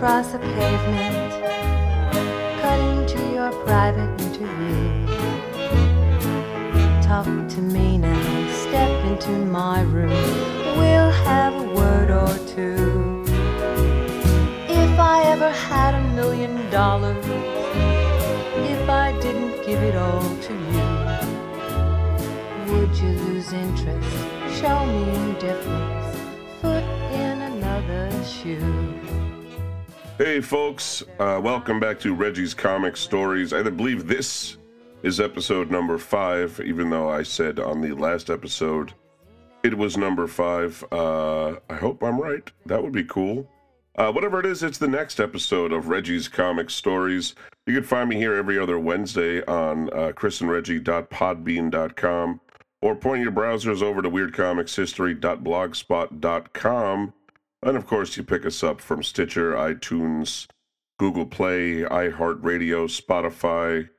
across a pavement, cutting to your private interview. Talk to me now, step into my room, we'll have a word or two. If I ever had $1 million, if I didn't give it all to you, would you lose interest, show me indifference, foot in another shoe? Hey folks, welcome back to Reggie's Comic Stories. I believe this is episode number 5, even though I said on the last episode it was number 5. I hope I'm right. That would be cool. Whatever it is, it's the next episode of Reggie's Comic Stories. You can find me here every other Wednesday on chrisandreggie.podbean.com, or point your browsers over to weirdcomicshistory.blogspot.com. And, of course, you pick us up from Stitcher, iTunes, Google Play, iHeartRadio, Spotify,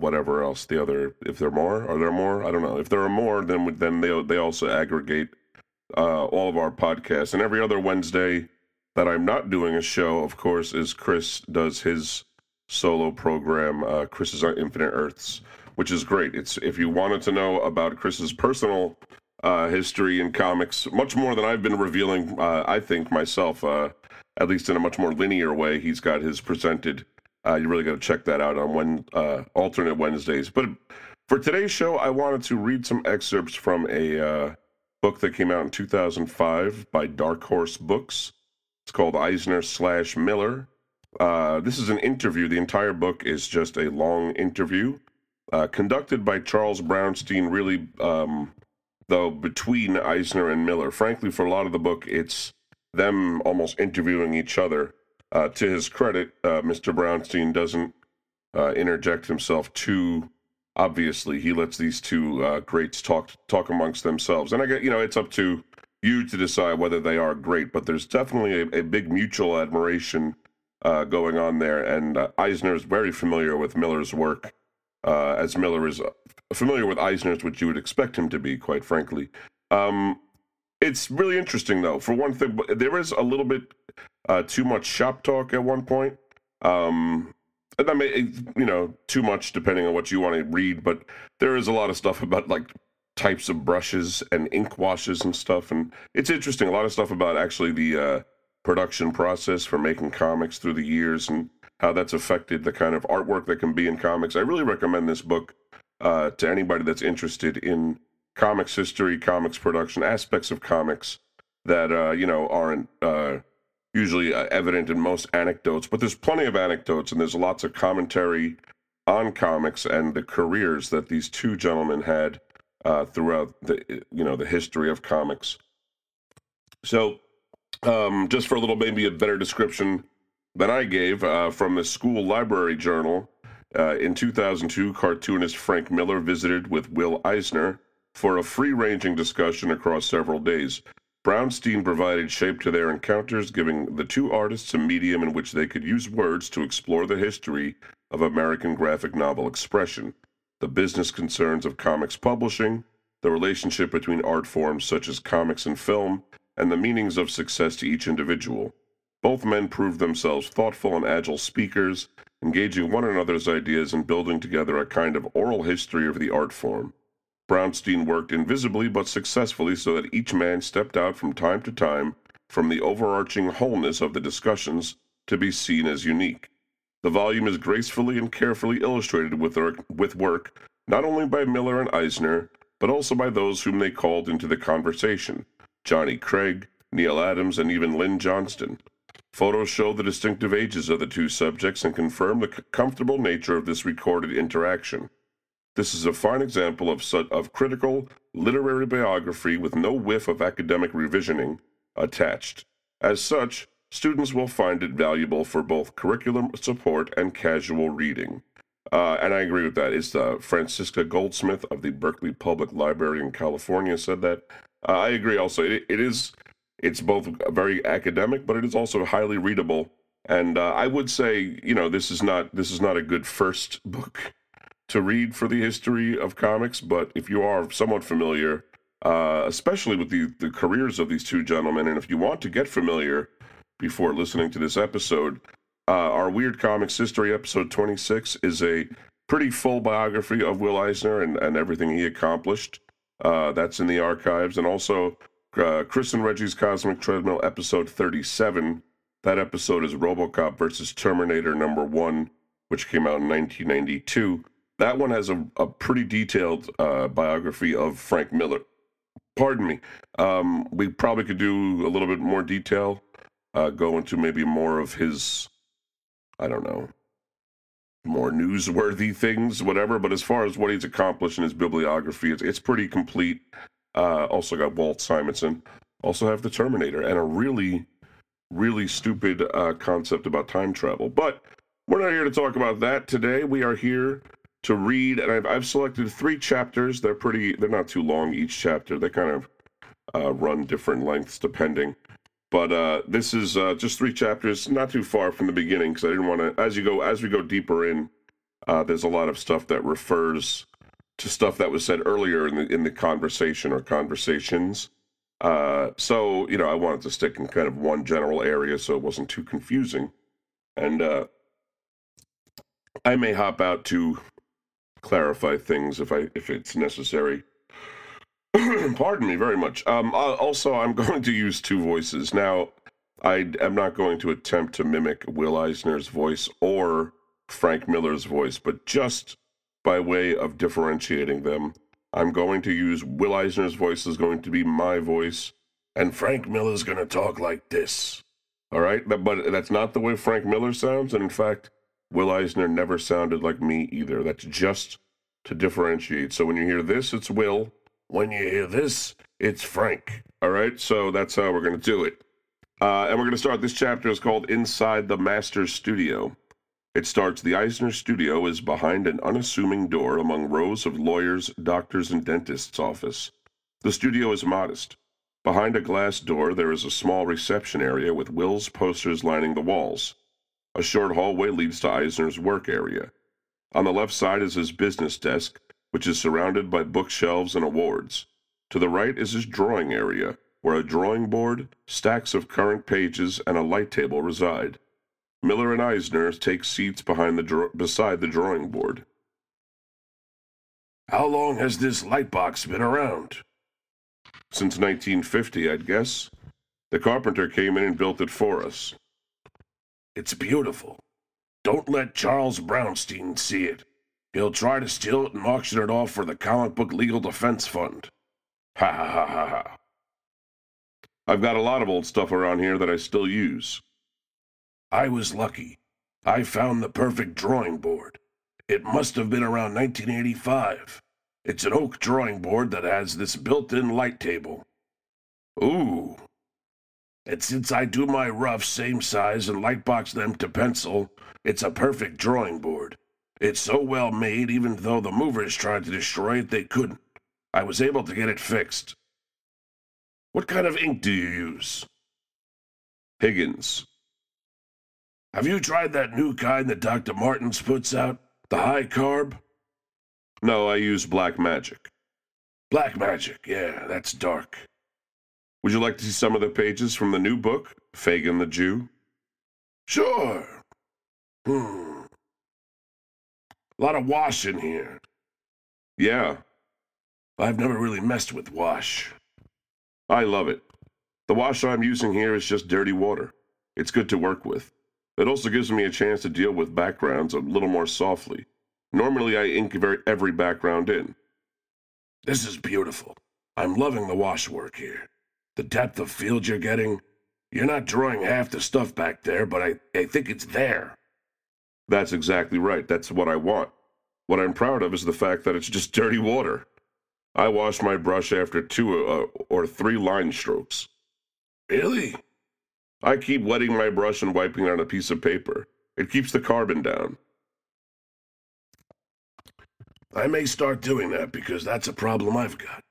whatever else. The other, if there are more, are there more? I don't know. If there are more, then they also aggregate all of our podcasts. And every other Wednesday that I'm not doing a show, of course, is Chris does his solo program, Chris's On Infinite Earths, which is great. It's if you wanted to know about Chris's personal history in comics, much more than I've been revealing, I think, myself, at least in a much more linear way. He's got his presented. You really got to check that out on alternate Wednesdays. But for today's show, I wanted to read some excerpts from a book that came out in 2005 by Dark Horse Books. It's called Eisner/Miller. This is an interview. The entire book is just a long interview conducted by Charles Brownstein, really... though, between Eisner and Miller. Frankly, for a lot of the book, it's them almost interviewing each other. To his credit, Mr. Brownstein doesn't interject himself too obviously. He lets these two greats talk amongst themselves. And I get, it's up to you to decide whether they are great, but there's definitely a big mutual admiration going on there. And Eisner is very familiar with Miller's work, as Miller is familiar with Eisner's, which you would expect him to be, quite frankly. It's really interesting, though. For one thing, there is a little bit too much shop talk at one point. And I mean, too much depending on what you want to read, but there is a lot of stuff about, like, types of brushes and ink washes and stuff, and it's interesting. A lot of stuff about, actually, the production process for making comics through the years and how that's affected the kind of artwork that can be in comics. I really recommend this book to anybody that's interested in comics history, comics production, aspects of comics that, aren't usually evident in most anecdotes. But there's plenty of anecdotes, and there's lots of commentary on comics and the careers that these two gentlemen had throughout the, the history of comics. So just for a little, maybe a better description than I gave from the school library journal, in 2002, cartoonist Frank Miller visited with Will Eisner for a free-ranging discussion across several days. Brownstein provided shape to their encounters, giving the two artists a medium in which they could use words to explore the history of American graphic novel expression, the business concerns of comics publishing, the relationship between art forms such as comics and film, and the meanings of success to each individual. Both men proved themselves thoughtful and agile speakers, engaging one another's ideas and building together a kind of oral history of the art form. Brownstein worked invisibly but successfully so that each man stepped out from time to time from the overarching wholeness of the discussions to be seen as unique. The volume is gracefully and carefully illustrated with work not only by Miller and Eisner, but also by those whom they called into the conversation, Johnny Craig, Neal Adams, and even Lynn Johnston. Photos show the distinctive ages of the two subjects and confirm the comfortable nature of this recorded interaction. This is a fine example of critical literary biography with no whiff of academic revisioning attached. As such, students will find it valuable for both curriculum support and casual reading. And I agree with that. It's Francisca Goldsmith of the Berkeley Public Library in California said that. I agree also. It's both very academic, but it is also highly readable. And I would say, this is not a good first book to read for the history of comics. But if you are somewhat familiar, especially with the careers of these two gentlemen, and if you want to get familiar before listening to this episode, our Weird Comics History episode 26 is a pretty full biography of Will Eisner and everything he accomplished. That's in the archives. And also Chris and Reggie's Cosmic Treadmill episode 37. That episode is RoboCop versus Terminator number 1, which came out in 1992. That one has a pretty detailed biography of Frank Miller. Pardon me. We probably could do a little bit more detail, go into maybe more of his, I don't know, more newsworthy things, whatever. But as far as what he's accomplished in his bibliography, it's pretty complete. Also got Walt Simonson. Also have the Terminator and a really, really stupid concept about time travel. But we're not here to talk about that today. We are here to read, and I've selected 3 chapters. They're not too long each chapter. They kind of run different lengths depending. But this is just 3 chapters, not too far from the beginning, because I didn't want to, as we go deeper in, there's a lot of stuff that refers to stuff that was said earlier in the conversation or conversations. So, you know, I wanted to stick in kind of one general area so it wasn't too confusing. And I may hop out to clarify things if it's necessary. Pardon me very much. Also, I'm going to use 2 voices. Now, I am not going to attempt to mimic Will Eisner's voice or Frank Miller's voice, but just by way of differentiating them, I'm going to use Will Eisner's voice is going to be my voice, and Frank Miller's going to talk like this. All right? But that's not the way Frank Miller sounds, and in fact, Will Eisner never sounded like me either. That's just to differentiate. So when you hear this, it's Will. When you hear this, it's Frank. All right? So that's how we're going to do it. And we're going to start. This chapter is called Inside the Master's Studio. It starts, the Eisner studio is behind an unassuming door among rows of lawyers, doctors, and dentists' office. The studio is modest. Behind a glass door, there is a small reception area with Will's posters lining the walls. A short hallway leads to Eisner's work area. On the left side is his business desk, which is surrounded by bookshelves and awards. To the right is his drawing area, where a drawing board, stacks of current pages, and a light table reside. Miller and Eisner take seats beside the drawing board. How long has this light box been around? Since 1950, I'd guess. The carpenter came in and built it for us. It's beautiful. Don't let Charles Brownstein see it. He'll try to steal it and auction it off for the Comic Book Legal Defense Fund. Ha ha ha ha ha. I've got a lot of old stuff around here that I still use. I was lucky. I found the perfect drawing board. It must have been around 1985. It's an oak drawing board that has this built-in light table. Ooh. And since I do my rough same size and lightbox them to pencil, it's a perfect drawing board. It's so well made, even though the movers tried to destroy it, they couldn't. I was able to get it fixed. What kind of ink do you use? Higgins. Have you tried that new kind that Dr. Martens puts out? The high carb? No, I use Black Magic. Black Magic, yeah, that's dark. Would you like to see some of the pages from the new book, Fagin the Jew? Sure. A lot of wash in here. Yeah. I've never really messed with wash. I love it. The wash I'm using here is just dirty water. It's good to work with. It also gives me a chance to deal with backgrounds a little more softly. Normally I ink every background in. This is beautiful. I'm loving the wash work here. The depth of field you're getting. You're not drawing half the stuff back there, but I think it's there. That's exactly right. That's what I want. What I'm proud of is the fact that it's just dirty water. I wash my brush after 2 or 3 line strokes. Really? I keep wetting my brush and wiping it on a piece of paper. It keeps the carbon down. I may start doing that because that's a problem I've got.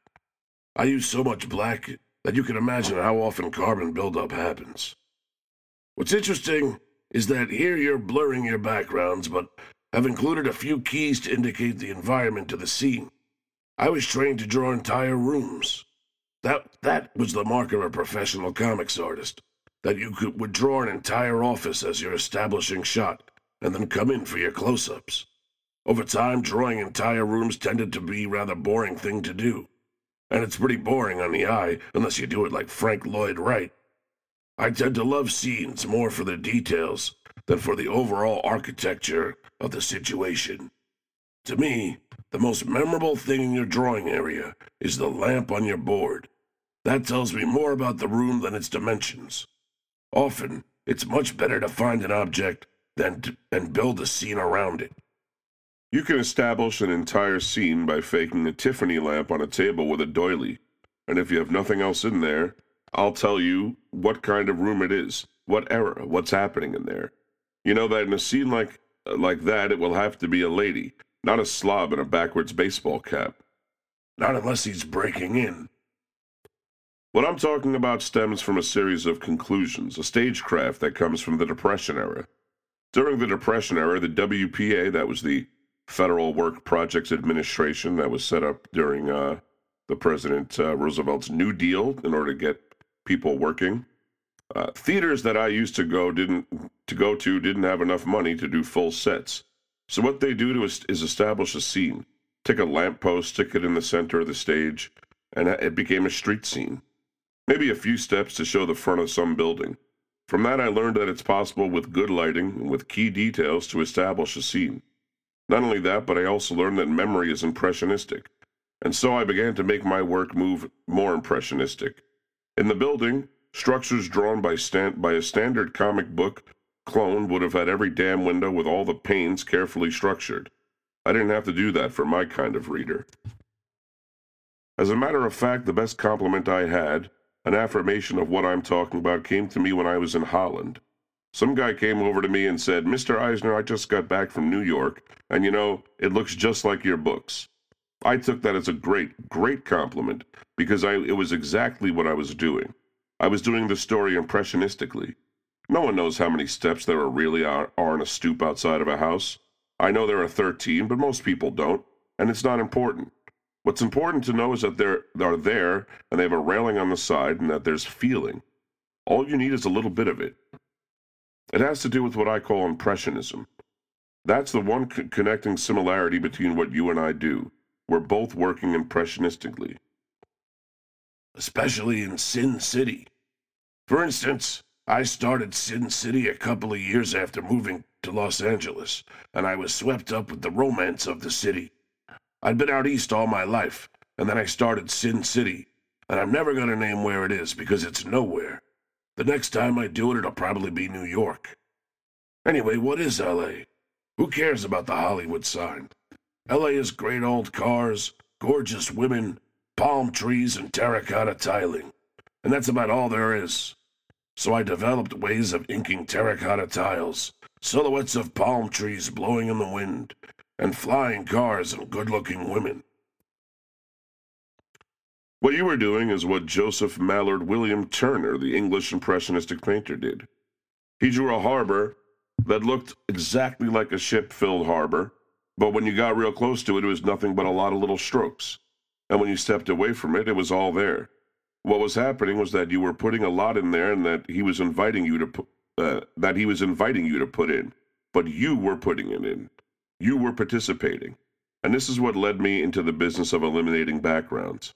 I use so much black that you can imagine how often carbon buildup happens. What's interesting is that here you're blurring your backgrounds, but have included a few keys to indicate the environment to the scene. I was trained to draw entire rooms. That was the mark of a professional comics artist. that you could withdraw an entire office as your establishing shot and then come in for your close-ups. Over time, drawing entire rooms tended to be a rather boring thing to do, and it's pretty boring on the eye unless you do it like Frank Lloyd Wright. I tend to love scenes more for the details than for the overall architecture of the situation. To me, the most memorable thing in your drawing area is the lamp on your board. That tells me more about the room than its dimensions. Often, it's much better to find an object and build a scene around it. You can establish an entire scene by faking a Tiffany lamp on a table with a doily, and if you have nothing else in there, I'll tell you what kind of room it is, what era, what's happening in there. You know that in a scene like that, it will have to be a lady, not a slob in a backwards baseball cap. Not unless he's breaking in. What I'm talking about stems from a series of conclusions, a stagecraft that comes from the Depression era. During the Depression era, the WPA, that was the Federal Work Projects Administration that was set up during the President Roosevelt's New Deal in order to get people working. Theaters that I used to go to didn't have enough money to do full sets. So what they do is establish a scene, take a lamppost, stick it in the center of the stage, and it became a street scene. Maybe a few steps to show the front of some building. From that I learned that it's possible with good lighting and with key details to establish a scene. Not only that, but I also learned that memory is impressionistic, and so I began to make my work move more impressionistic. In the building, structures drawn by a standard comic book clone would have had every damn window with all the panes carefully structured. I didn't have to do that for my kind of reader. As a matter of fact, the best compliment I had, an affirmation of what I'm talking about, came to me when I was in Holland. Some guy came over to me and said, "Mr. Eisner, I just got back from New York, and you know, it looks just like your books." I took that as a great, great compliment, because it was exactly what I was doing. I was doing the story impressionistically. No one knows how many steps there are in a stoop outside of a house. I know there are 13, but most people don't, and it's not important. What's important to know is that they're there, and they have a railing on the side, and that there's feeling. All you need is a little bit of it. It has to do with what I call impressionism. That's the one connecting similarity between what you and I do. We're both working impressionistically. Especially in Sin City. For instance, I started Sin City a couple of years after moving to Los Angeles, and I was swept up with the romance of the city. I'd been out east all my life, and then I started Sin City, and I'm never going to name where it is because it's nowhere. The next time I do it, it'll probably be New York. Anyway, what is L.A.? Who cares about the Hollywood sign? L.A. is great old cars, gorgeous women, palm trees, and terracotta tiling. And that's about all there is. So I developed ways of inking terracotta tiles, silhouettes of palm trees blowing in the wind, and flying cars and good-looking women. What you were doing is what Joseph Mallord William Turner, the English impressionistic painter, did. He drew a harbor that looked exactly like a ship-filled harbor, but when you got real close to it, it was nothing but a lot of little strokes. And when you stepped away from it, it was all there. What was happening was that you were putting a lot in there, and that he was inviting you to put in, but you were putting it in. You were participating, and this is what led me into the business of eliminating backgrounds.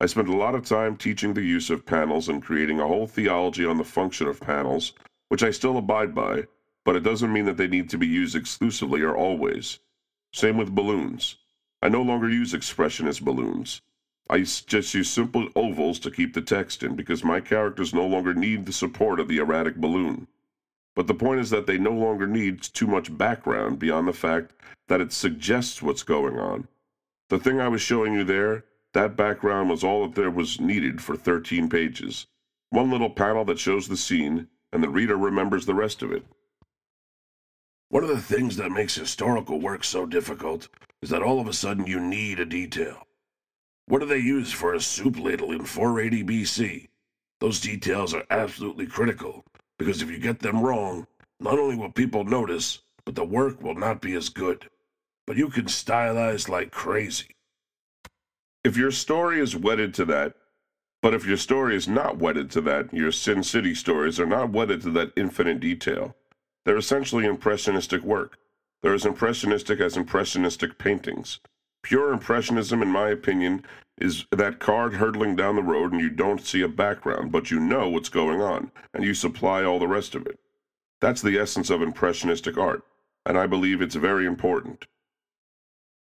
I spent a lot of time teaching the use of panels and creating a whole theology on the function of panels, which I still abide by, but it doesn't mean that they need to be used exclusively or always. Same with balloons. I no longer use expressionist balloons. I just use simple ovals to keep the text in, because my characters no longer need the support of the erratic balloon. But the point is that they no longer need too much background beyond the fact that it suggests what's going on. The thing I was showing you there, that background was all that there was needed for 13 pages. One little panel that shows the scene, and the reader remembers the rest of it. One of the things that makes historical work so difficult is that all of a sudden you need a detail. What do they use for a soup ladle in 480 BC? Those details are absolutely critical, because if you get them wrong, not only will people notice, but the work will not be as good. But you can stylize like crazy. If your story is wedded to that, But if your story is not wedded to that, your Sin City stories are not wedded to that infinite detail. They're essentially impressionistic work. They're as impressionistic as impressionistic paintings. Pure impressionism, in my opinion, is that card hurtling down the road and you don't see a background, but you know what's going on, and you supply all the rest of it. That's the essence of impressionistic art, and I believe it's very important.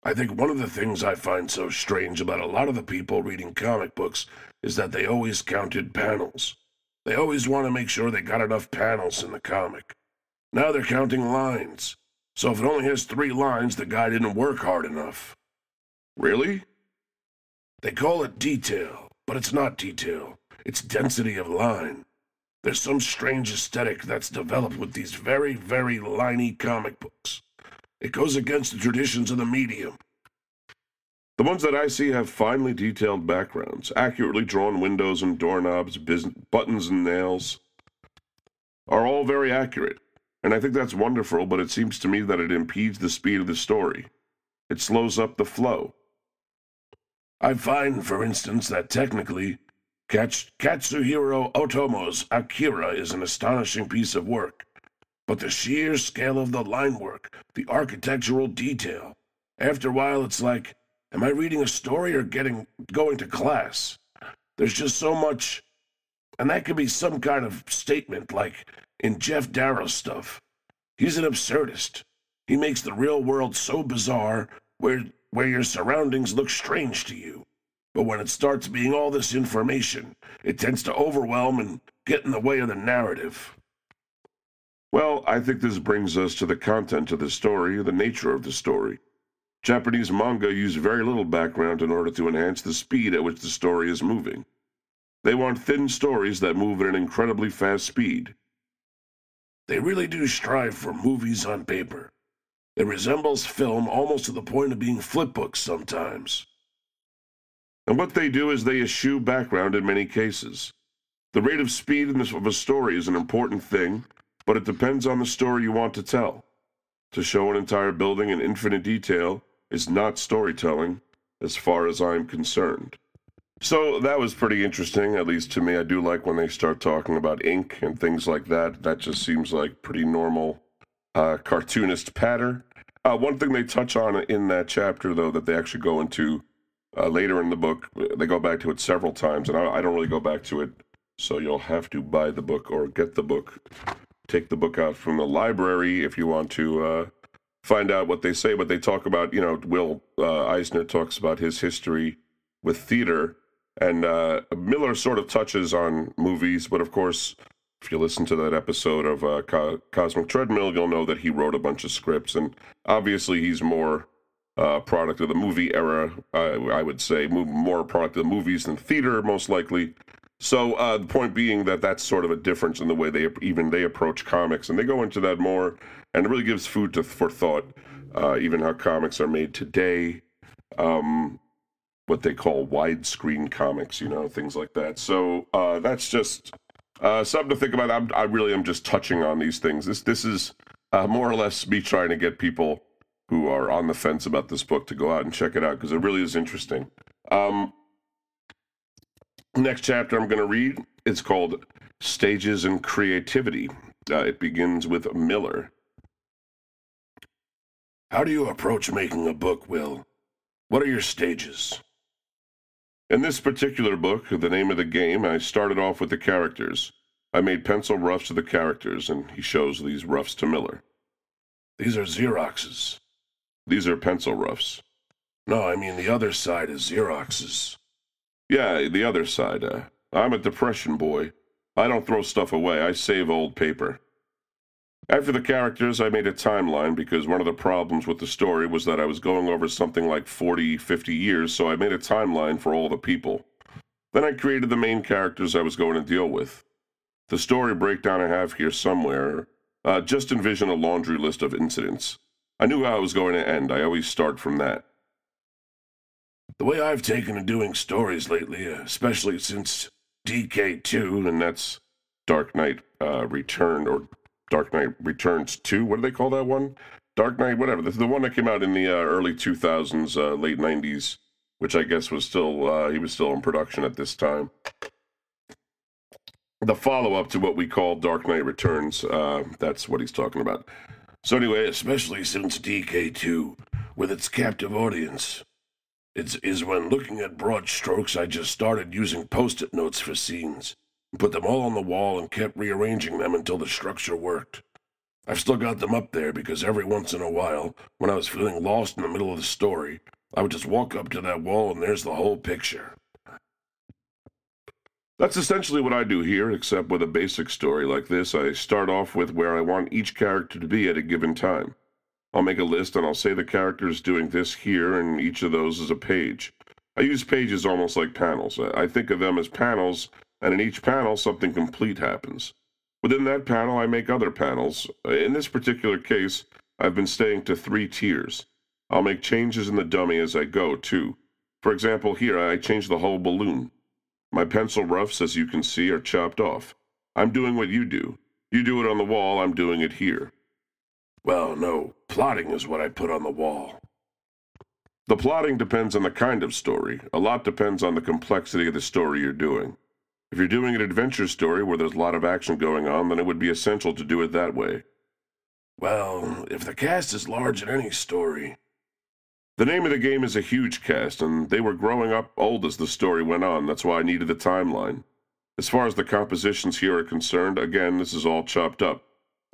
I think one of the things I find so strange about a lot of the people reading comic books is that they always counted panels. They always want to make sure they got enough panels in the comic. Now they're counting lines. So if it only has 3 lines, the guy didn't work hard enough. Really? They call it detail, but it's not detail. It's density of line. There's some strange aesthetic that's developed with these very, very liney comic books. It goes against the traditions of the medium. The ones that I see have finely detailed backgrounds, accurately drawn windows and doorknobs, buttons and nails, are all very accurate. And I think that's wonderful, but it seems to me that it impedes the speed of the story. It slows up the flow. I find, for instance, that technically, Katsuhiro Otomo's Akira is an astonishing piece of work, but the sheer scale of the line work, the architectural detail, after a while it's like, am I reading a story or going to class? There's just so much, and that could be some kind of statement like in Jeff Darrow's stuff. He's an absurdist. He makes the real world so bizarre where your surroundings look strange to you. But when it starts being all this information, it tends to overwhelm and get in the way of the narrative. Well, I think this brings us to the content of the story, the nature of the story. Japanese manga use very little background in order to enhance the speed at which the story is moving. They want thin stories that move at an incredibly fast speed. They really do strive for movies on paper. It resembles film almost to the point of being flip books sometimes. And what they do is they eschew background in many cases. The rate of speed of a story is an important thing, but it depends on the story you want to tell. To show an entire building in infinite detail is not storytelling, as far as I'm concerned. So that was pretty interesting, at least to me. I do like when they start talking about ink and things like that. That just seems like pretty normal cartoonist patter. One thing they touch on in that chapter, though, that they actually go into later in the book, they go back to it several times, and I don't really go back to it, so you'll have to buy the book or get the book. Take the book out from the library if you want to find out what they say. But they talk about, you know, Will Eisner talks about his history with theater, and Miller sort of touches on movies, but of course, if you listen to that episode of Cosmic Treadmill, you'll know that he wrote a bunch of scripts, and obviously he's more product of the movie era, I would say, more product of the movies than theater, most likely. So the point being that that's sort of a difference in the way they approach comics, and they go into that more, and it really gives food for thought, even how comics are made today, what they call widescreen comics, you know, things like that. So that's just something to think about. I really am just touching on these things. This is more or less me trying to get people who are on the fence about this book to go out and check it out, because it really is interesting. Next chapter I'm going to read, it's called Stages in Creativity. It begins with Miller. How do you approach making a book, Will? What are your stages? In this particular book, The Name of the Game, I started off with the characters. I made pencil roughs of the characters, and he shows these roughs to Miller. These are Xeroxes. These are pencil roughs. No, I mean the other side is Xeroxes. Yeah, the other side. I'm a depression boy. I don't throw stuff away. I save old paper. After the characters, I made a timeline because one of the problems with the story was that I was going over something like 40, 50 years, so I made a timeline for all the people. Then I created the main characters I was going to deal with. The story breakdown I have here somewhere. Just envision a laundry list of incidents. I knew how I was going to end. I always start from that. The way I've taken to doing stories lately, especially since DK2, and that's Dark Knight Return, or Dark Knight Returns 2, what do they call that one? Dark Knight, whatever, the one that came out in the early 2000s, late 90s, which I guess was still, he was still in production at this time. The follow-up to what we call Dark Knight Returns, that's what he's talking about. So anyway, especially since DK2, with its captive audience, is when looking at broad strokes, I just started using post-it notes for scenes, put them all on the wall and kept rearranging them until the structure worked. I've still got them up there because every once in a while, when I was feeling lost in the middle of the story, I would just walk up to that wall and there's the whole picture. That's essentially what I do here, except with a basic story like this, I start off with where I want each character to be at a given time. I'll make a list and I'll say the character's doing this here and each of those is a page. I use pages almost like panels. I think of them as panels, and in each panel something complete happens. Within that panel I make other panels. In this particular case, I've been staying to 3 tiers. I'll make changes in the dummy as I go, too. For example, here I change the whole balloon. My pencil roughs, as you can see, are chopped off. I'm doing what you do. You do it on the wall, I'm doing it here. Well, no, plotting is what I put on the wall. The plotting depends on the kind of story. A lot depends on the complexity of the story you're doing. If you're doing an adventure story where there's a lot of action going on, then it would be essential to do it that way. Well, if the cast is large in any story... The Name of the Game is a huge cast, and they were growing up old as the story went on. That's why I needed the timeline. As far as the compositions here are concerned, again, this is all chopped up.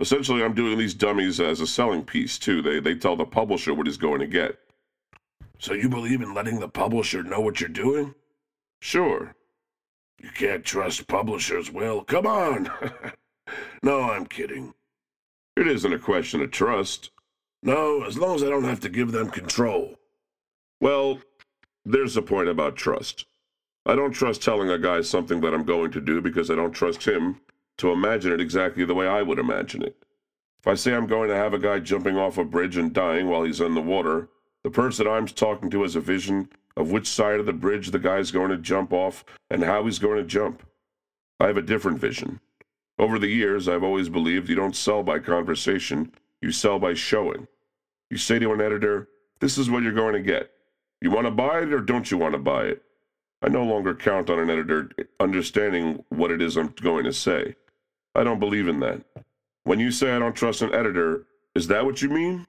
Essentially, I'm doing these dummies as a selling piece, too. They tell the publisher what he's going to get. So you believe in letting the publisher know what you're doing? Sure. You can't trust publishers, Will. Come on! No, I'm kidding. It isn't a question of trust. No, as long as I don't have to give them control. Well, there's a point about trust. I don't trust telling a guy something that I'm going to do because I don't trust him to imagine it exactly the way I would imagine it. If I say I'm going to have a guy jumping off a bridge and dying while he's in the water, the person I'm talking to has a vision of which side of the bridge the guy's going to jump off and how he's going to jump. I have a different vision. Over the years, I've always believed you don't sell by conversation, you sell by showing. You say to an editor, this is what you're going to get. You want to buy it or don't you want to buy it? I no longer count on an editor understanding what it is I'm going to say. I don't believe in that. When you say I don't trust an editor, is that what you mean?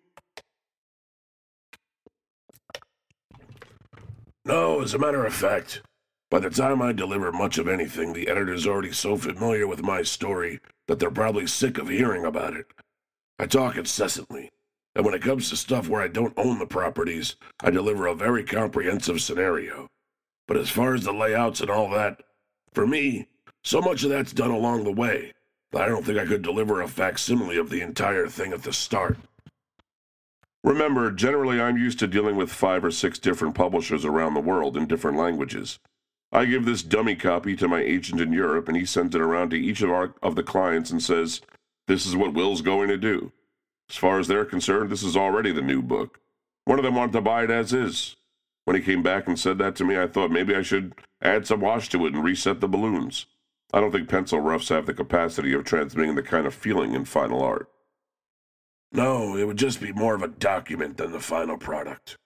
No, as a matter of fact, by the time I deliver much of anything, the editor's already so familiar with my story that they're probably sick of hearing about it. I talk incessantly. And when it comes to stuff where I don't own the properties, I deliver a very comprehensive scenario. But as far as the layouts and all that, for me, so much of that's done along the way that I don't think I could deliver a facsimile of the entire thing at the start. Remember, generally I'm used to dealing with 5 or 6 different publishers around the world in different languages. I give this dummy copy to my agent in Europe, and he sends it around to each of the clients and says, this is what Will's going to do. As far as they're concerned, this is already the new book. One of them wanted to buy it as is. When he came back and said that to me, I thought maybe I should add some wash to it and reset the balloons. I don't think pencil roughs have the capacity of transmitting the kind of feeling in final art. No, it would just be more of a document than the final product.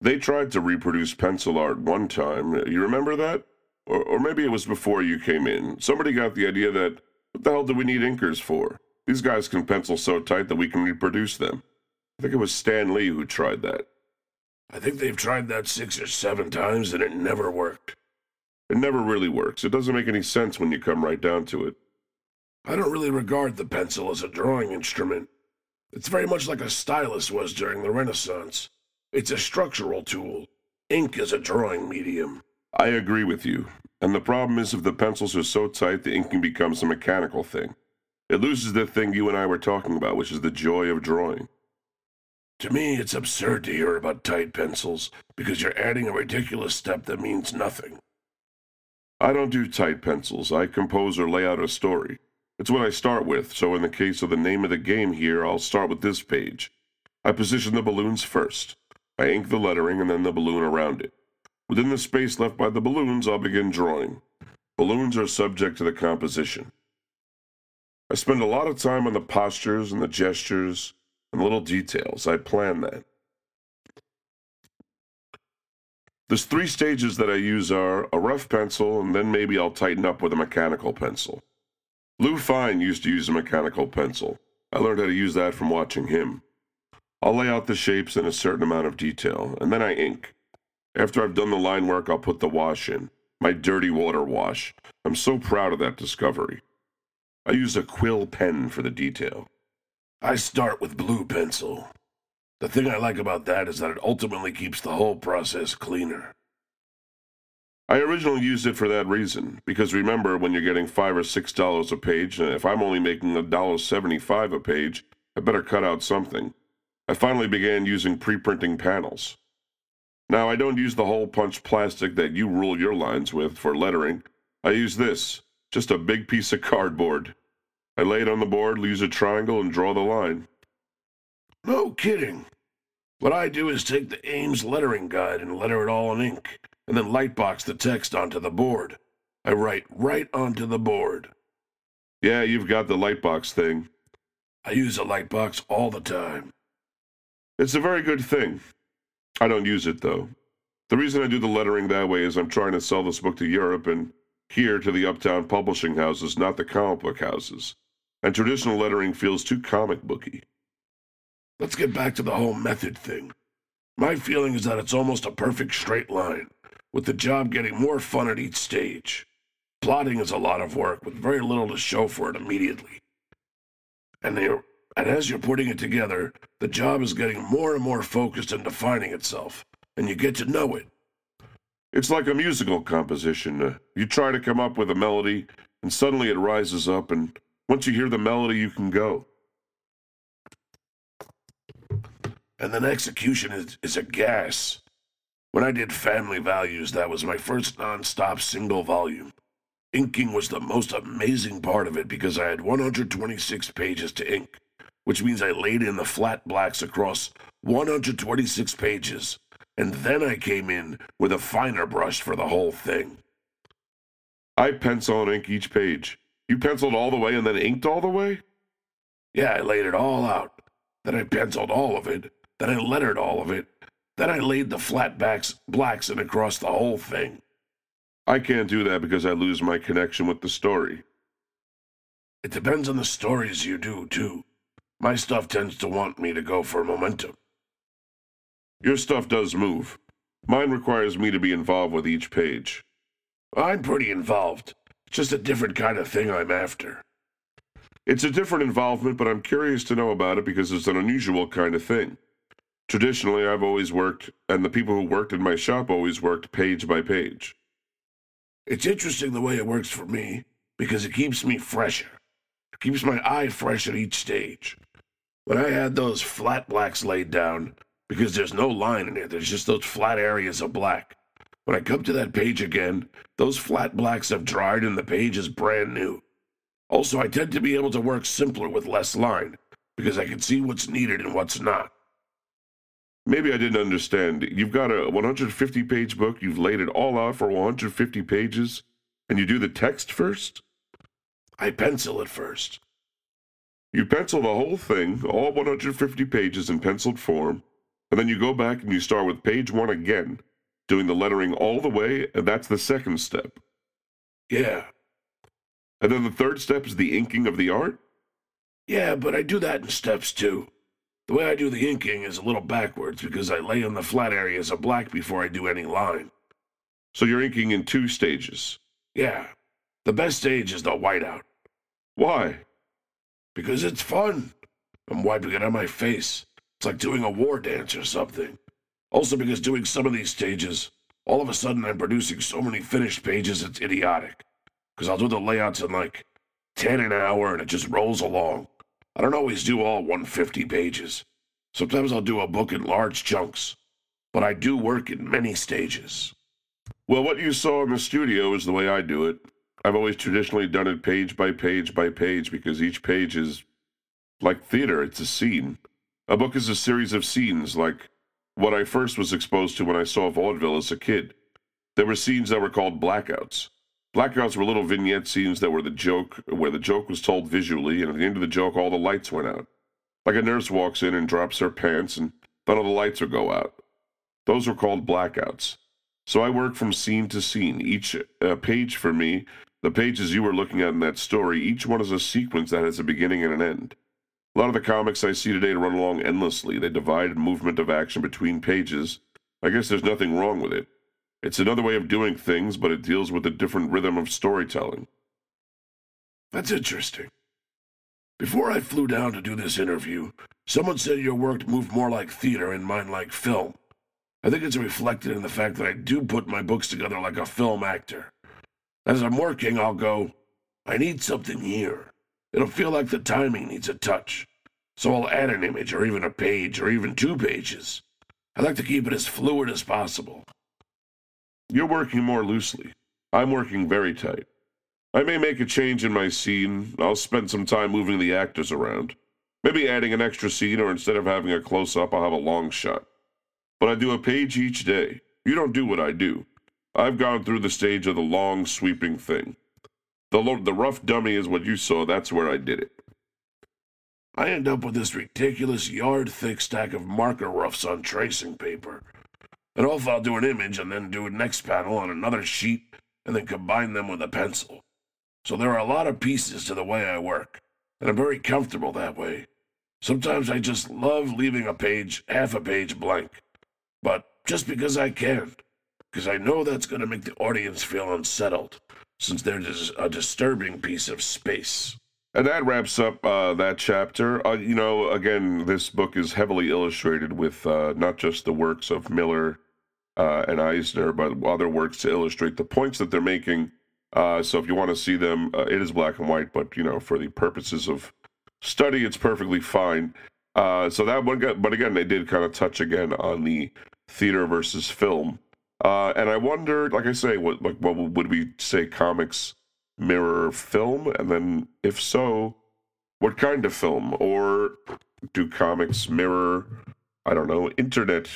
They tried to reproduce pencil art one time. You remember that? Or maybe it was before you came in. Somebody got the idea that, what the hell do we need inkers for? These guys can pencil so tight that we can reproduce them. I think it was Stan Lee who tried that. I think they've tried that 6 or 7 times and it never worked. It never really works. It doesn't make any sense when you come right down to it. I don't really regard the pencil as a drawing instrument. It's very much like a stylus was during the Renaissance. It's a structural tool. Ink is a drawing medium. I agree with you. And the problem is if the pencils are so tight, the inking becomes a mechanical thing. It loses the thing you and I were talking about, which is the joy of drawing. To me, it's absurd to hear about tight pencils, because you're adding a ridiculous step that means nothing. I don't do tight pencils. I compose or lay out a story. It's what I start with, so in the case of The Name of the Game here, I'll start with this page. I position the balloons first. I ink the lettering and then the balloon around it. Within the space left by the balloons, I'll begin drawing. Balloons are subject to the composition. I spend a lot of time on the postures and the gestures and little details. I plan that. The three stages that I use are a rough pencil, and then maybe I'll tighten up with a mechanical pencil. Lou Fine used to use a mechanical pencil. I learned how to use that from watching him. I'll lay out the shapes in a certain amount of detail, and then I ink. After I've done the line work, I'll put the wash in, my dirty water wash. I'm so proud of that discovery. I use a quill pen for the detail. I start with blue pencil. The thing I like about that is that it ultimately keeps the whole process cleaner. I originally used it for that reason, because remember, when you're getting $5 or $6 a page, and if I'm only making $1.75 a page, I better cut out something. I finally began using pre-printing panels. Now, I don't use the hole-punched plastic that you rule your lines with for lettering. I use this, just a big piece of cardboard. I lay it on the board, use a triangle, and draw the line. No kidding. What I do is take the Ames lettering guide and letter it all in ink, and then lightbox the text onto the board. I write right onto the board. Yeah, you've got the lightbox thing. I use a lightbox all the time. It's a very good thing. I don't use it, though. The reason I do the lettering that way is I'm trying to sell this book to Europe and here to the uptown publishing houses, not the comic book houses. And traditional lettering feels too comic booky. Let's get back to the whole method thing. My feeling is that it's almost a perfect straight line, with the job getting more fun at each stage. Plotting is a lot of work, with very little to show for it immediately. And as you're putting it together, the job is getting more and more focused and defining itself, and you get to know it. It's like a musical composition. You try to come up with a melody, and suddenly it rises up, and once you hear the melody, you can go. And then execution is a gas. When I did Family Values, that was my first non-stop single volume. Inking was the most amazing part of it because I had 126 pages to ink, which means I laid in the flat blacks across 126 pages, and then I came in with a finer brush for the whole thing. I pencil and ink each page. You penciled all the way and then inked all the way? Yeah, I laid it all out. Then I penciled all of it. Then I lettered all of it. Then I laid the flat blacks in across the whole thing. I can't do that because I lose my connection with the story. It depends on the stories you do, too. My stuff tends to want me to go for momentum. Your stuff does move. Mine requires me to be involved with each page. I'm pretty involved. It's just a different kind of thing I'm after. It's a different involvement, but I'm curious to know about it because it's an unusual kind of thing. Traditionally, I've always worked, and the people who worked in my shop always worked page by page. It's interesting the way it works for me, because it keeps me fresher. It keeps my eye fresh at each stage. When I had those flat blacks laid down, because there's no line in it, there's just those flat areas of black. When I come to that page again, those flat blacks have dried and the page is brand new. Also, I tend to be able to work simpler with less line, because I can see what's needed and what's not. Maybe I didn't understand. You've got a 150-page book, you've laid it all out for 150 pages, and you do the text first? I pencil it first. You pencil the whole thing, all 150 pages in penciled form, and then you go back and you start with page one again, doing the lettering all the way, and that's the second step. Yeah. And then the third step is the inking of the art? Yeah, but I do that in steps, too. The way I do the inking is a little backwards because I lay in the flat areas of black before I do any line. So you're inking in two stages? Yeah. The best stage is the whiteout. Why? Because it's fun. I'm wiping it on my face. It's like doing a war dance or something. Also because doing some of these stages, all of a sudden I'm producing so many finished pages it's idiotic. Because I'll do the layouts in like 10 an hour and it just rolls along. I don't always do all 150 pages. Sometimes I'll do a book in large chunks. But I do work in many stages. Well, what you saw in the studio is the way I do it. I've always traditionally done it page by page by page because each page is like theater. It's a scene. A book is a series of scenes like what I first was exposed to when I saw vaudeville as a kid. There were scenes that were called blackouts. Blackouts were little vignette scenes that were the joke, where the joke was told visually, and at the end of the joke, all the lights went out. Like a nurse walks in and drops her pants, and none of the lights will go out. Those were called blackouts. So I work from scene to scene. Each page for me, the pages you were looking at in that story, each one is a sequence that has a beginning and an end. A lot of the comics I see today run along endlessly. They divide movement of action between pages. I guess there's nothing wrong with it. It's another way of doing things, but it deals with a different rhythm of storytelling. That's interesting. Before I flew down to do this interview, someone said your work moved more like theater and mine like film. I think it's reflected in the fact that I do put my books together like a film actor. As I'm working, I'll go, I need something here. It'll feel like the timing needs a touch. So I'll add an image or even a page or even two pages. I like to keep it as fluid as possible. You're working more loosely. I'm working very tight. I may make a change in my scene. I'll spend some time moving the actors around. Maybe adding an extra scene, or instead of having a close-up, I'll have a long shot. But I do a page each day. You don't do what I do. I've gone through the stage of the long, sweeping thing. The rough dummy is what you saw. That's where I did it. I end up with this ridiculous yard-thick stack of marker roughs on tracing paper. And off I'll do an image and then do a next panel on another sheet and then combine them with a pencil. So there are a lot of pieces to the way I work, and I'm very comfortable that way. Sometimes I just love leaving a page, half a page blank. But just because I can, because I know that's going to make the audience feel unsettled, since there's a disturbing piece of space. And that wraps up that chapter. Again, this book is heavily illustrated with not just the works of Miller and Eisner, but other works to illustrate the points that they're making. So if you want to see them, it is black and white, but, for the purposes of study, it's perfectly fine. So that one got, but again, they did kind of touch again on the theater versus film. And I wonder, like I say, what would we say comics mirror film? And then if so, what kind of film? Or do comics mirror, I don't know, internet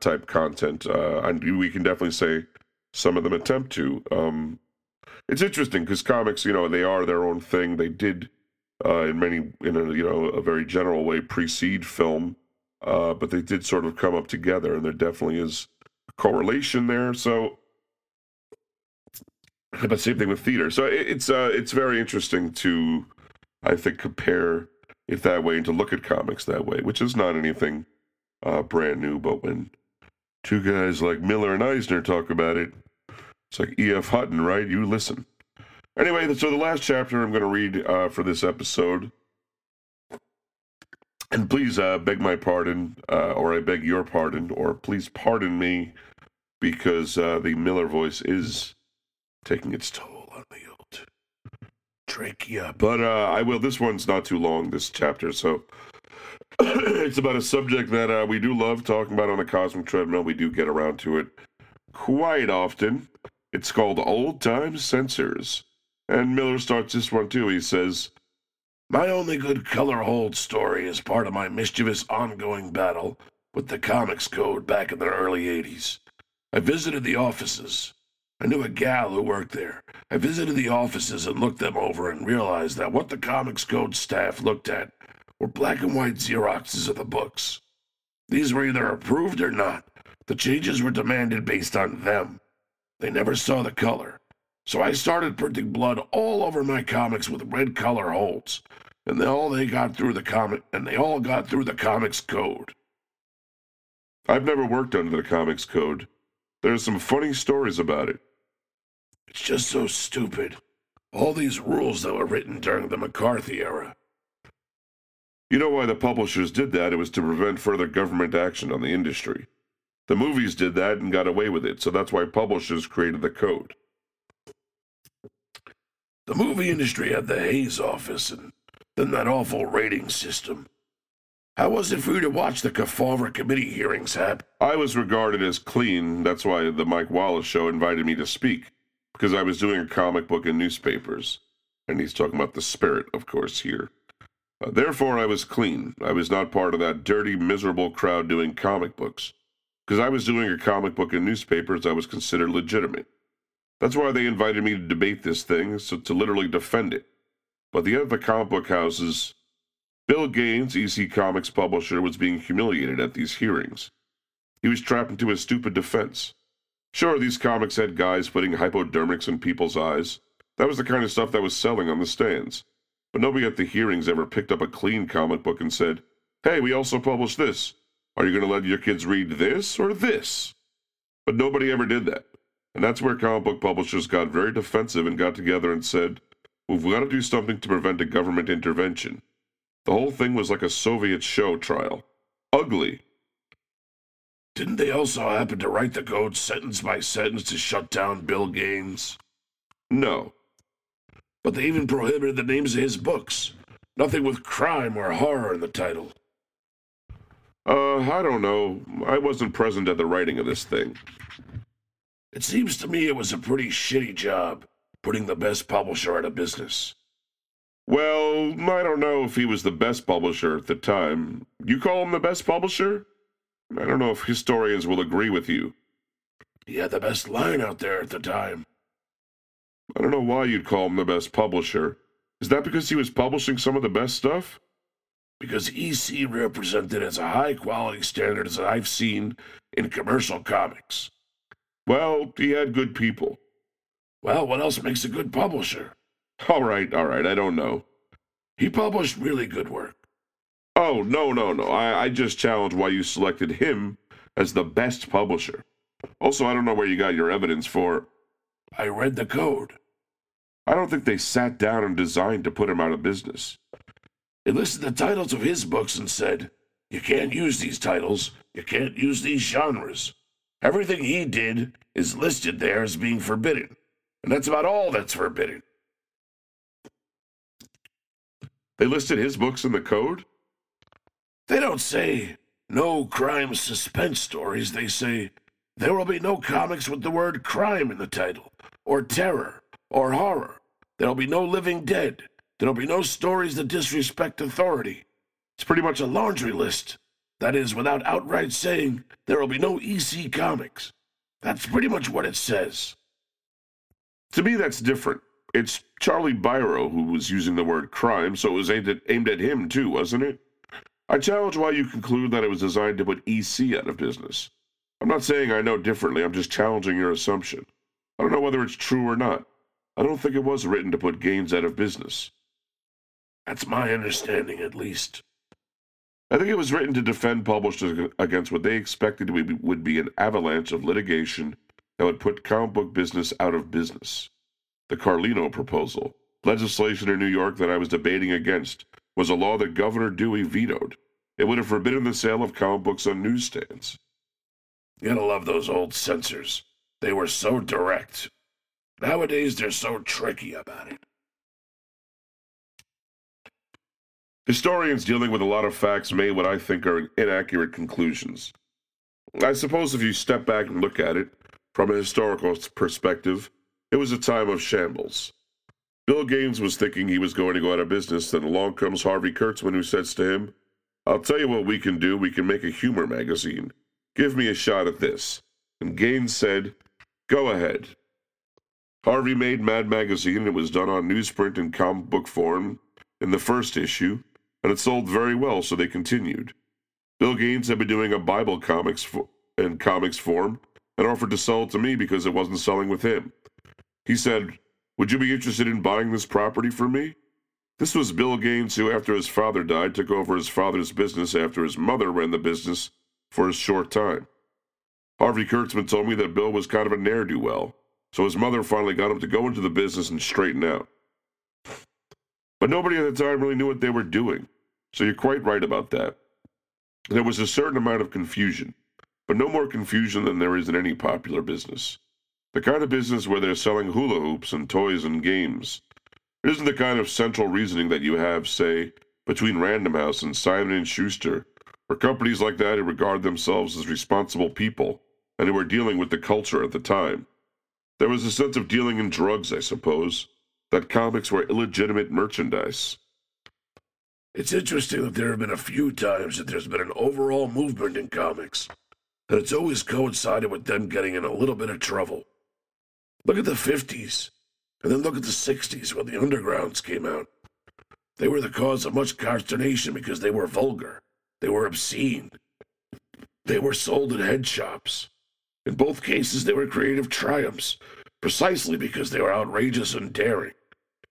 type content? And we can definitely say some of them attempt to. It's interesting because comics, they are their own thing. They did in a very general way precede film, but they did sort of come up together, and there definitely is a correlation there. So, but same thing with theater. So it's very interesting to, I think, compare it that way and to look at comics that way, which is not anything brand new. But when two guys like Miller and Eisner talk about it, it's like E.F. Hutton, right? You listen. Anyway, so the last chapter I'm going to read for this episode. And please beg my pardon, or I beg your pardon, or please pardon me, because the Miller voice is taking its toll on the old trachea. But I will. This one's not too long, this chapter, so it's about a subject that we do love talking about on the Cosmic Treadmill. We do get around to it quite often. It's called Old Time Censors. And Miller starts this one, too. He says, my only good color-hold story is part of my mischievous ongoing battle with the Comics Code back in the early 80s. I visited the offices. I knew a gal who worked there. I visited the offices and looked them over and realized that what the Comics Code staff looked at were black and white Xeroxes of the books. These were either approved or not. The changes were demanded based on them. They never saw the color. So I started printing blood all over my comics with red color holds, and they all got through the Comics Code. I've never worked under the Comics Code. There's some funny stories about it. It's just so stupid. All these rules that were written during the McCarthy era. You know why the publishers did that? It was to prevent further government action on the industry. The movies did that and got away with it, so that's why publishers created the code. The movie industry had the Hayes office and then that awful rating system. How was it for you to watch the Kefauver committee hearings happen? I was regarded as clean. That's why the Mike Wallace show invited me to speak, because I was doing a comic book and newspapers. And he's talking about the Spirit, of course, here. Therefore, I was clean. I was not part of that dirty, miserable crowd doing comic books. Because I was doing a comic book and newspapers, I was considered legitimate. That's why they invited me to debate this thing, so to literally defend it. But the other comic book houses, Bill Gaines, EC Comics publisher, was being humiliated at these hearings. He was trapped into a stupid defense. Sure, these comics had guys putting hypodermics in people's eyes. That was the kind of stuff that was selling on the stands. But nobody at the hearings ever picked up a clean comic book and said, "Hey, we also published this. Are you going to let your kids read this or this?" But nobody ever did that. And that's where comic book publishers got very defensive and got together and said, "We've got to do something to prevent a government intervention." The whole thing was like a Soviet show trial. Ugly. Didn't they also happen to write the code sentence by sentence to shut down Bill Gaines? No. But they even prohibited the names of his books. Nothing with crime or horror in the title. I don't know. I wasn't present at the writing of this thing. It seems to me it was a pretty shitty job, putting the best publisher out of business. Well, I don't know if he was the best publisher at the time. You call him the best publisher? I don't know if historians will agree with you. He had the best line out there at the time. I don't know why you'd call him the best publisher. Is that because he was publishing some of the best stuff? Because EC represented as a high-quality standard as I've seen in commercial comics. Well, he had good people. Well, what else makes a good publisher? All right, I don't know. He published really good work. Oh, no. I just challenged why you selected him as the best publisher. Also, I don't know where you got your evidence for... I read the code. I don't think they sat down and designed to put him out of business. They listed the titles of his books and said, "You can't use these titles, you can't use these genres. Everything he did is listed there as being forbidden, and that's about all that's forbidden." They listed his books in the code? They don't say, "No crime suspense stories." They say, "There will be no comics with the word crime in the title, or terror, or horror. There will be no living dead. There will be no stories that disrespect authority." It's pretty much a laundry list. That is, without outright saying, there will be no EC Comics. That's pretty much what it says. To me, that's different. It's Charlie Biro who was using the word crime, so it was aimed at him too, wasn't it? I challenge why you conclude that it was designed to put EC out of business. I'm not saying I know differently, I'm just challenging your assumption. I don't know whether it's true or not. I don't think it was written to put Gaines out of business. That's my understanding, at least. I think it was written to defend publishers against what they expected would be an avalanche of litigation that would put comic book business out of business. The Carlino proposal, legislation in New York that I was debating against, was a law that Governor Dewey vetoed. It would have forbidden the sale of comic books on newsstands. You gotta love those old censors. They were so direct. Nowadays, they're so tricky about it. Historians dealing with a lot of facts made what I think are inaccurate conclusions. I suppose if you step back and look at it, from a historical perspective, it was a time of shambles. Bill Gaines was thinking he was going to go out of business, then along comes Harvey Kurtzman, who says to him, "I'll tell you what we can do, we can make a humor magazine. Give me a shot at this." And Gaines said, "Go ahead." Harvey made Mad Magazine, and it was done on newsprint and comic book form in the first issue, and it sold very well, so they continued. Bill Gaines had been doing a Bible comics in comics form and offered to sell it to me because it wasn't selling with him. He said, "Would you be interested in buying this property from me?" This was Bill Gaines, who, after his father died, took over his father's business after his mother ran the business for a short time. Harvey Kurtzman told me that Bill was kind of a ne'er-do-well, so his mother finally got him to go into the business and straighten out. But nobody at the time really knew what they were doing, so you're quite right about that. There was a certain amount of confusion, but no more confusion than there is in any popular business. The kind of business where they're selling hula hoops and toys and games. It isn't the kind of central reasoning that you have, say, between Random House and Simon & Schuster, or companies like that who regard themselves as responsible people and who were dealing with the culture at the time. There was a sense of dealing in drugs, I suppose, that comics were illegitimate merchandise. It's interesting that there have been a few times that there's been an overall movement in comics, and it's always coincided with them getting in a little bit of trouble. Look at the 50s, and then look at the 60s when the undergrounds came out. They were the cause of much consternation because they were vulgar. They were obscene. They were sold in head shops. In both cases, they were creative triumphs, precisely because they were outrageous and daring,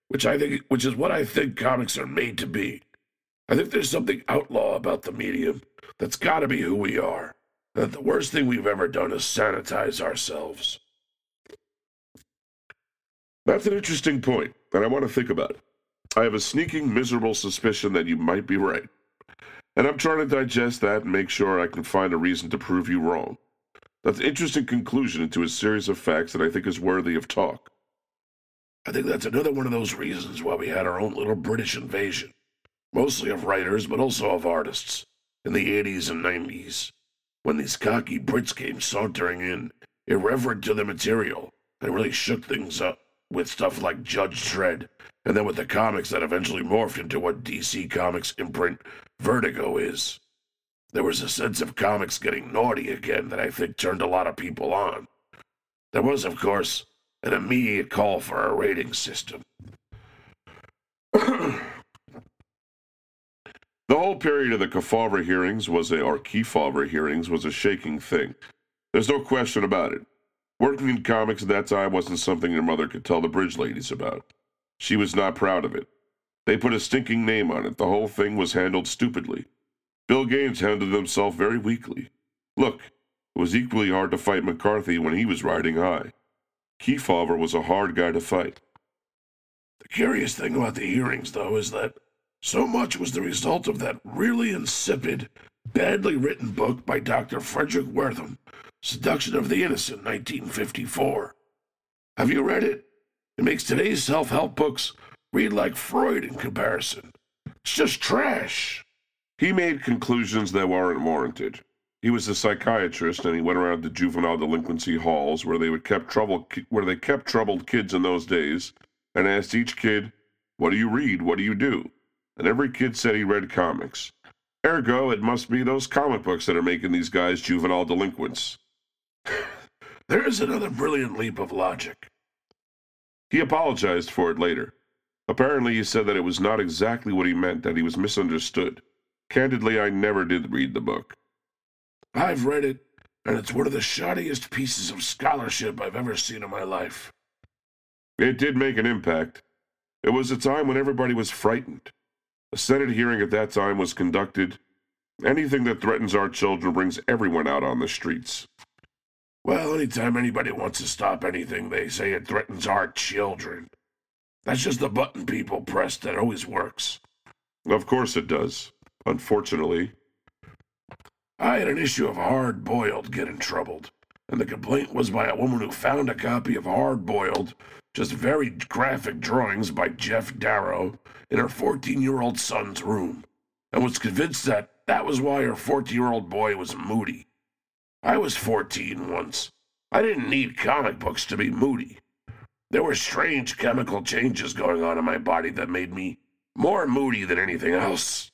which is what I think comics are made to be. I think there's something outlaw about the medium that's got to be who we are, and that the worst thing we've ever done is sanitize ourselves. That's an interesting point, and I want to think about it. I have a sneaking, miserable suspicion that you might be right. And I'm trying to digest that and make sure I can find a reason to prove you wrong. That's an interesting conclusion into a series of facts that I think is worthy of talk. I think that's another one of those reasons why we had our own little British invasion, mostly of writers, but also of artists, in the 80s and 90s, when these cocky Brits came sauntering in, irreverent to the material, and really shook things up with stuff like Judge Dredd, and then with the comics that eventually morphed into what DC Comics imprint Vertigo is. There was a sense of comics getting naughty again that I think turned a lot of people on. There was, of course, an immediate call for a rating system. The whole period of the Kefauver hearings was a shaking thing. There's no question about it. Working in comics at that time wasn't something your mother could tell the bridge ladies about. She was not proud of it. They put a stinking name on it. The whole thing was handled stupidly. Bill Gaines handled himself very weakly. Look, it was equally hard to fight McCarthy when he was riding high. Kefauver was a hard guy to fight. The curious thing about the hearings, though, is that so much was the result of that really insipid, badly written book by Dr. Frederick Wertham, Seduction of the Innocent, 1954. Have you read it? It makes today's self-help books read like Freud in comparison. It's just trash. He made conclusions that weren't warranted. He was a psychiatrist, and he went around to juvenile delinquency halls where they kept troubled kids in those days, and asked each kid, "What do you read? What do you do?" And every kid said he read comics. Ergo, it must be those comic books that are making these guys juvenile delinquents. There is another brilliant leap of logic. He apologized for it later. Apparently, he said that it was not exactly what he meant, that he was misunderstood. Candidly, I never did read the book. I've read it, and it's one of the shoddiest pieces of scholarship I've ever seen in my life. It did make an impact. It was a time when everybody was frightened. A Senate hearing at that time was conducted. Anything that threatens our children brings everyone out on the streets. Well, anytime anybody wants to stop anything, they say it threatens our children. That's just the button people press that always works. Of course it does. Unfortunately, I had an issue of Hard Boiled getting troubled, and the complaint was by a woman who found a copy of Hard Boiled, just very graphic drawings by Jeff Darrow, in her 14-year-old son's room, and was convinced that that was why her 14-year-old boy was moody. I was 14 once. I didn't need comic books to be moody. There were strange chemical changes going on in my body that made me more moody than anything else.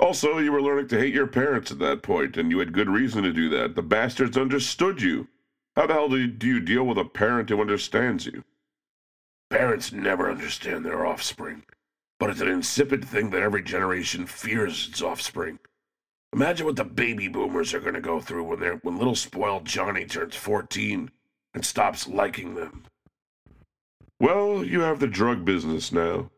Also, you were learning to hate your parents at that point, and you had good reason to do that. The bastards understood you. How the hell do you deal with a parent who understands you? Parents never understand their offspring, but it's an insipid thing that every generation fears its offspring. Imagine what the baby boomers are going to go through when little spoiled Johnny turns 14 and stops liking them. Well, you have the drug business now.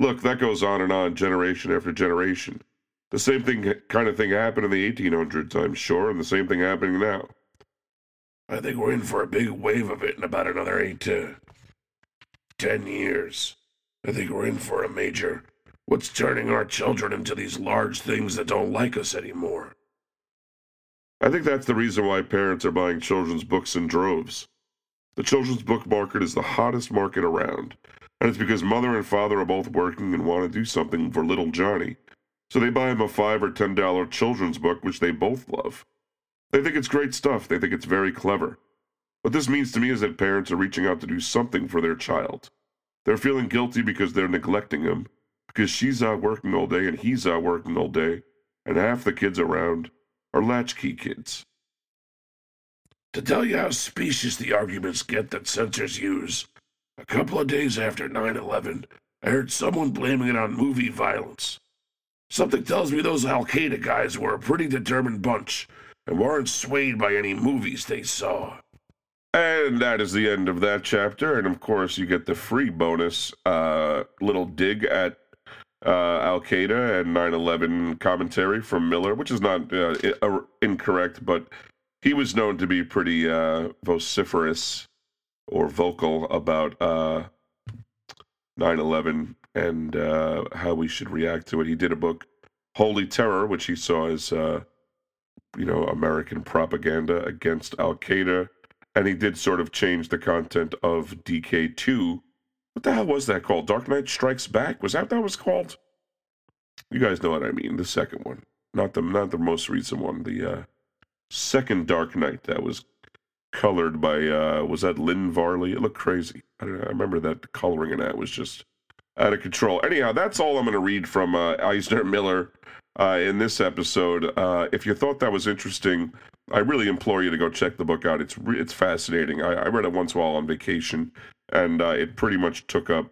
Look, that goes on and on, generation after generation. The same thing, kind of thing happened in the 1800s, I'm sure, and the same thing happening now. I think we're in for a big wave of it in about another 8 to 10 years. I think we're in for a major. What's turning our children into these large things that don't like us anymore? I think that's the reason why parents are buying children's books in droves. The children's book market is the hottest market around, and it's because mother and father are both working and want to do something for little Johnny. So they buy him a $5 or $10 children's book, which they both love. They think it's great stuff. They think it's very clever. What this means to me is that parents are reaching out to do something for their child. They're feeling guilty because they're neglecting him, because she's out working all day and he's out working all day, and half the kids around are latchkey kids. To tell you how specious the arguments get that censors use, a couple of days after 9/11, I heard someone blaming it on movie violence. Something tells me those Al-Qaeda guys were a pretty determined bunch and weren't swayed by any movies they saw. And that is the end of that chapter. And, of course, you get the free bonus little dig at Al-Qaeda and 9/11 commentary from Miller, which is not incorrect, but he was known to be pretty vociferous or vocal about 9/11 and how we should react to it. He did a book, Holy Terror, which he saw as, American propaganda against Al-Qaeda. And he did sort of change the content of DK2. What the hell was that called? Dark Knight Strikes Back? Was that what that was called? You guys know what I mean. The second one. Not the most recent one. The second Dark Knight that was colored by, was that Lynn Varley? It looked crazy. I don't know. I remember that coloring in that was just out of control. Anyhow, that's all I'm going to read from Eisner/Miller in this episode. If you thought that was interesting, I really implore you to go check the book out. It's fascinating. I read it once while on vacation, and it pretty much took up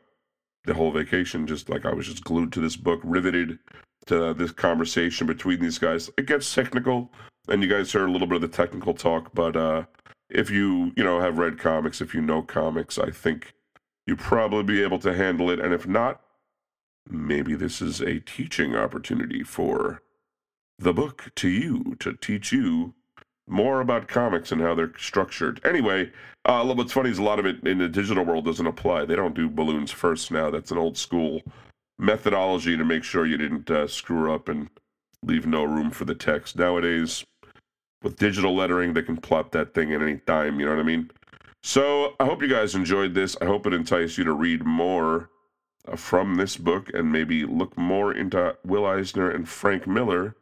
the whole vacation. Just like I was just glued to this book, riveted to this conversation between these guys. It gets technical, and you guys heard a little bit of the technical talk. But if you have read comics, if you know comics, I think you'll probably be able to handle it. And if not, maybe this is a teaching opportunity for the book to you to teach you more about comics and how they're structured. Anyway, what's funny is a lot of it in the digital world doesn't apply. They don't do balloons first now. That's an old school methodology to make sure you didn't screw up and leave no room for the text. Nowadays, with digital lettering, they can plop that thing at any time. You know what I mean? So I hope you guys enjoyed this. I hope it enticed you to read more from this book and maybe look more into Will Eisner and Frank Miller.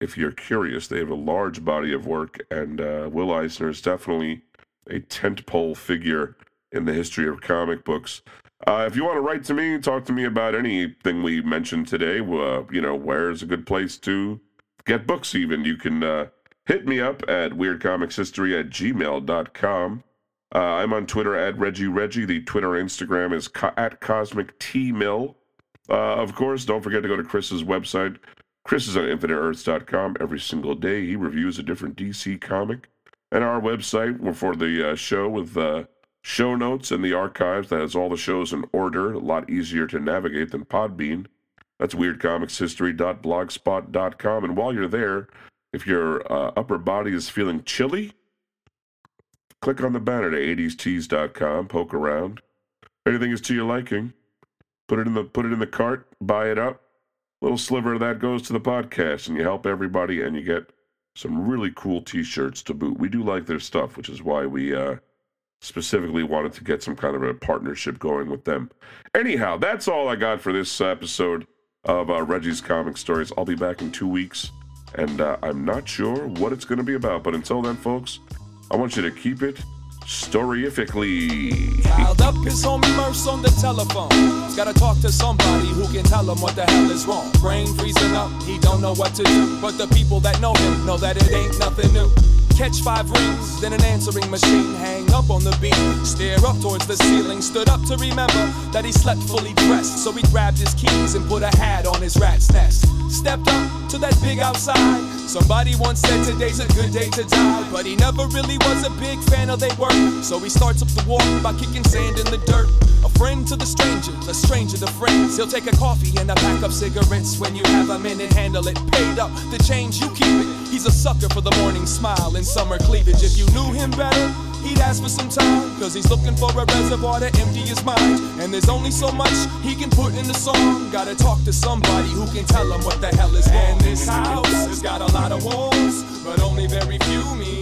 If you're curious, they have a large body of work, and Will Eisner is definitely a tentpole figure in the history of comic books. If you want to write to me, talk to me about anything we mentioned today, where's a good place to get books even. You can hit me up at weirdcomicshistory@gmail.com. I'm on Twitter at ReggieReggie. The Twitter and Instagram is at CosmicTMill. Of course, don't forget to go to Chris's website, Chris's on InfiniteEarths.com. Every single day, he reviews a different DC comic. And our website for the show with show notes and the archives that has all the shows in order, a lot easier to navigate than Podbean. That's weirdcomicshistory.blogspot.com. And while you're there, if your upper body is feeling chilly, click on the banner to 80stees.com, poke around. Anything is to your liking. Put it in the cart, buy it up. Little sliver of that goes to the podcast, and you help everybody, and you get some really cool T-shirts to boot. We do like their stuff, which is why we specifically wanted to get some kind of a partnership going with them. Anyhow, that's all I got for this episode of Reggie's Comic Stories. I'll be back in 2 weeks, and I'm not sure what it's going to be about. But until then, folks, I want you to keep it storyifically. Dialed up his homie Merce on the telephone. He's gotta talk to somebody who can tell him what the hell is wrong. Brain freezing up, he don't know what to do. But the people that know him know that it ain't nothing new. Catch 5 rings, then an answering machine. Hang up on the beat, stare up towards the ceiling. Stood up to remember that he slept fully dressed. So he grabbed his keys and put a hat on his rat's nest. Stepped up to that big outside. Somebody once said today's a good day to die. But he never really was a big fan of they work. So he starts up the walk by kicking sand in the dirt. A friend to the stranger, a stranger to friends. He'll take a coffee and a pack of cigarettes. When you have a minute, handle it. Paid up, the change you keep it. He's a sucker for the morning smile and summer cleavage. If you knew him better, he'd ask for some time. Cause he's looking for a reservoir to empty his mind. And there's only so much he can put in the song. Gotta talk to somebody who can tell him what the hell is wrong. And this house has got a lot of walls, but only very few me.